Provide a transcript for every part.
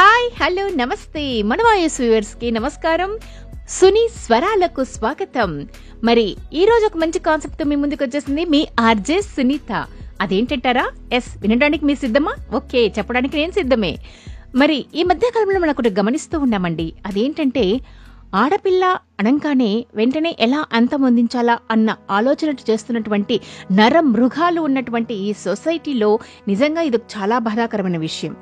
Hi, hello, నమస్తే, మన voice viewers కి నమస్కారం. సునీ స్వరాలకు స్వాగతం. మరి ఈ రోజు ఒక మంచి కాన్సెప్ట్ తో మీ ముందుకు వచ్చేసింది మీ ఆర్జే సునీత. అదేంటంటారా? ఎస్, వినడానికి మీరు సిద్ధమా? ఓకే, చెప్పడానికి నేను సిద్ధమే. మరి ఈ మధ్య కాలంలో మనం ఒకటి గమనిస్తూ ఉన్నామండి. అదేంటంటే, ఆడపిల్ల అనంగానే వెంటనే ఎలా అంతమొందించాలా అన్న ఆలోచన చేస్తున్నటువంటి నర మృగాలు ఉన్నటువంటి ఈ సొసైటీలో నిజంగా ఇది చాలా బాధాకరమైన విషయం.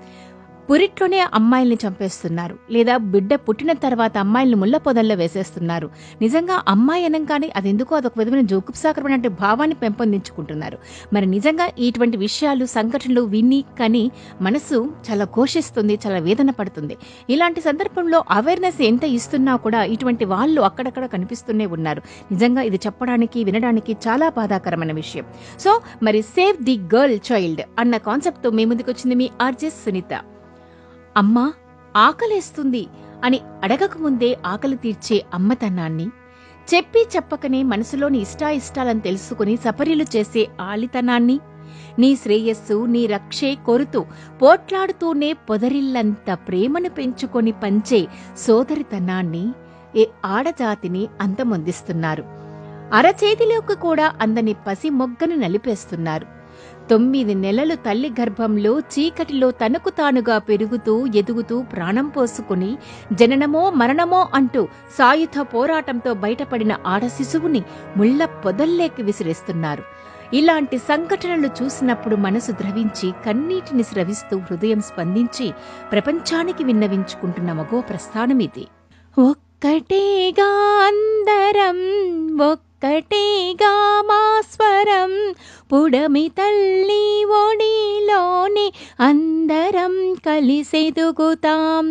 పురిట్లోనే అమ్మాయిల్ని చంపేస్తున్నారు, లేదా బిడ్డ పుట్టిన తర్వాత అమ్మాయిల్ని ముళ్ళ పొదల్లో వేసేస్తున్నారు. నిజంగా అమ్మాయి అనగానే అది ఎందుకో అదొక విధమైన జోకుప్సాకరమైన భావాన్ని పెంపొందించుకుంటున్నారు. మరి నిజంగా ఇటువంటి విషయాలు, సంఘటనలు విని కానీ మనసు చాలా ఘోషిస్తుంది, చాలా వేదన పడుతుంది. ఇలాంటి సందర్భంలో అవేర్నెస్ ఎంత ఇస్తున్నా కూడా ఇటువంటి వాళ్ళు అక్కడక్కడ కనిపిస్తూనే ఉన్నారు. నిజంగా ఇది చెప్పడానికి, వినడానికి చాలా బాధాకరమైన విషయం. సో మరి సేవ్ ది గర్ల్ చైల్డ్ అన్న కాన్సెప్ట్తో మీ ముందుకొచ్చింది మీ ఆర్జే సునీత. అమ్మ ఆకలేస్తుంది అని అడగకముందే ఆకలి తీర్చే అమ్మతనాన్ని, చెప్పి చెప్పకనే మనసులోని ఇష్టాయిష్టాలను తెలుసుకుని సపరీలు చేసే ఆలితనాన్ని, నీ శ్రేయస్సు నీ రక్షే కోరుతూ పోట్లాడుతూనే పొదరిల్లంత ప్రేమను పెంచుకొని పంచే సోదరితనాన్ని ఏ ఆడజాతిని అంతమొందిస్తున్నారు. అరచేతిలోకి కూడా అందని పసి మొగ్గను నలిపేస్తున్నారు. 9 నెలలు తల్లి గర్భంలో చీకటిలో తనకు తానుగా పెరుగుతూ ఎదుగుతూ ప్రాణం పోసుకుని జననమో మరణమో అంటూ సాయుధ పోరాటంతో బయటపడిన ఆడ శిశువుని ముళ్ళ పొదల్లేకి విసిరేస్తున్నారు. ఇలాంటి సంఘటనలు చూసినప్పుడు మనసు ద్రవించి కన్నీటిని స్రవిస్తూ హృదయం స్పందించి ప్రపంచానికి విన్నవించుకుంటున్న మగో ప్రస్థానం ఇది. ఒక్కటేగా అందరం, ఒక్కటేగా మా స్వరం, పుడమి తల్లి ఒడిలోనే అందరం కలిసెదుగుతాం.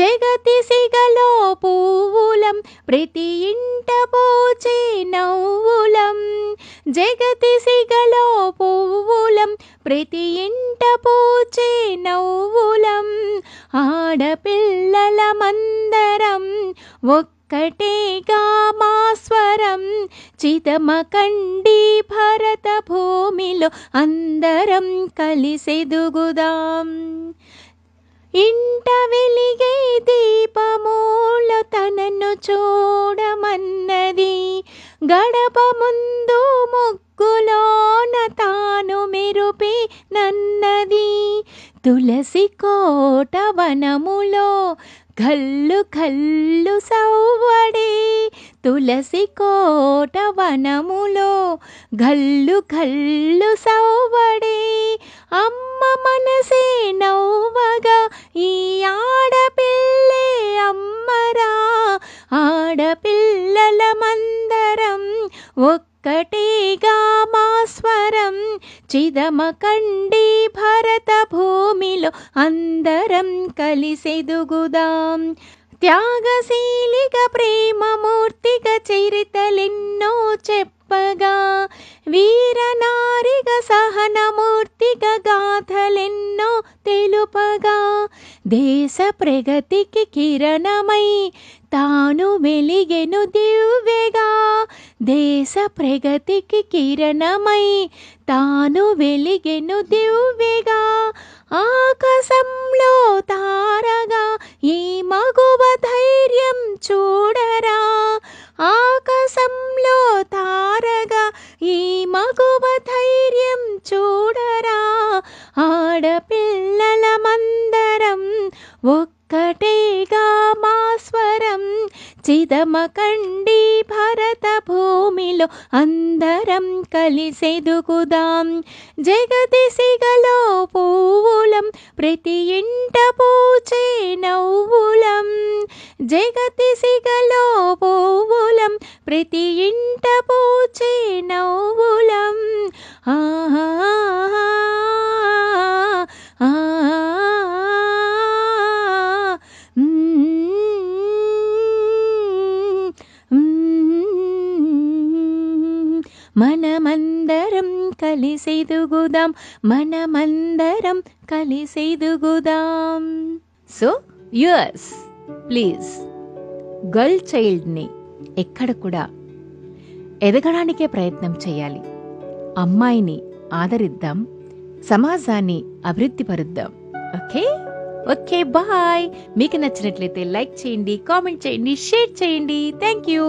జగతి సిగలో పూవులం, ప్రతి ఇంట పూచే నవ్వులం. జగతి సిగలో పూవులం, ప్రతి ఇంట పూచే నవ్వులం. ఆడపిల్లలమందరం ఒక్కటేగా మా స్వరం, చితమకండి భరత భూమిలో అందరం కలిసెదుగుదాం. ఇంట వెలిగే దీపమూల తనను చూడమన్నది, గడప ముందు ముగ్గులోన తాను మెరుపే నన్నది. తులసి కోట వనములో ఘల్లు ఘల్లు సవ్వడి, తులసి కోట వనములో ఘల్లు ఘల్లు సవ్వడి. అమ్మ మనసే నవ్వగా ఈ ఆడపిల్లే అమ్మరా. ఆడపిల్లలమందరం ఒక్కటేగా మా స్వరం, చిదమకండి భరత భూమిలో అందరం కలిసెదుగుదాం. త్యాగశీలిగా ప్రేమమూర్తిగా చరితలెన్నో చెప్పగా, వీరనారిగా సహనమూర్తిగా గాథలెన్నో తెలుపగా, దేశ ప్రగతికి కిరణమై తాను వెలిగెను దివ్యగా. దేశ ప్రగతికి కిరణమై తాను వెలిగెను దివ్యగా. ఆకాశంలో తారగా ఈ మగువ ధైర్యం చూడరా. ఆకాశంలో తారగా ఈ మగువ ధైర్యం చూడరా. ఆడపిల్లలమందరం ఒక్కటేగా మా స్వరం, చిదమకండి భరత భూమిలో అందరం కలిసెదుగుదాం. జగతి సిగలో పూవులం, ప్రతి ఇంట పూచే నవ్వులం. జగతి సిగలో పూవులం, ప్రతి ఇంట పూచే నవ్వులం. మనమందరం కలిసెదుగుదాం, మనమందరం కలిసెదుగుదాం. సో యూస్ ప్లీజ్, గర్ల్ చైల్డ్ని ఎక్కడ కూడా ఎదగడానికే ప్రయత్నం చేయాలి. అమ్మాయిని ఆదరిద్దాం, సమాజాన్ని అభివృద్ధి పరుద్దాం. Okay, okay bye. మీకు నచ్చినట్లయితే లైక్ చేయండి, కామెంట్ చేయండి, షేర్ చేయండి. Thank you.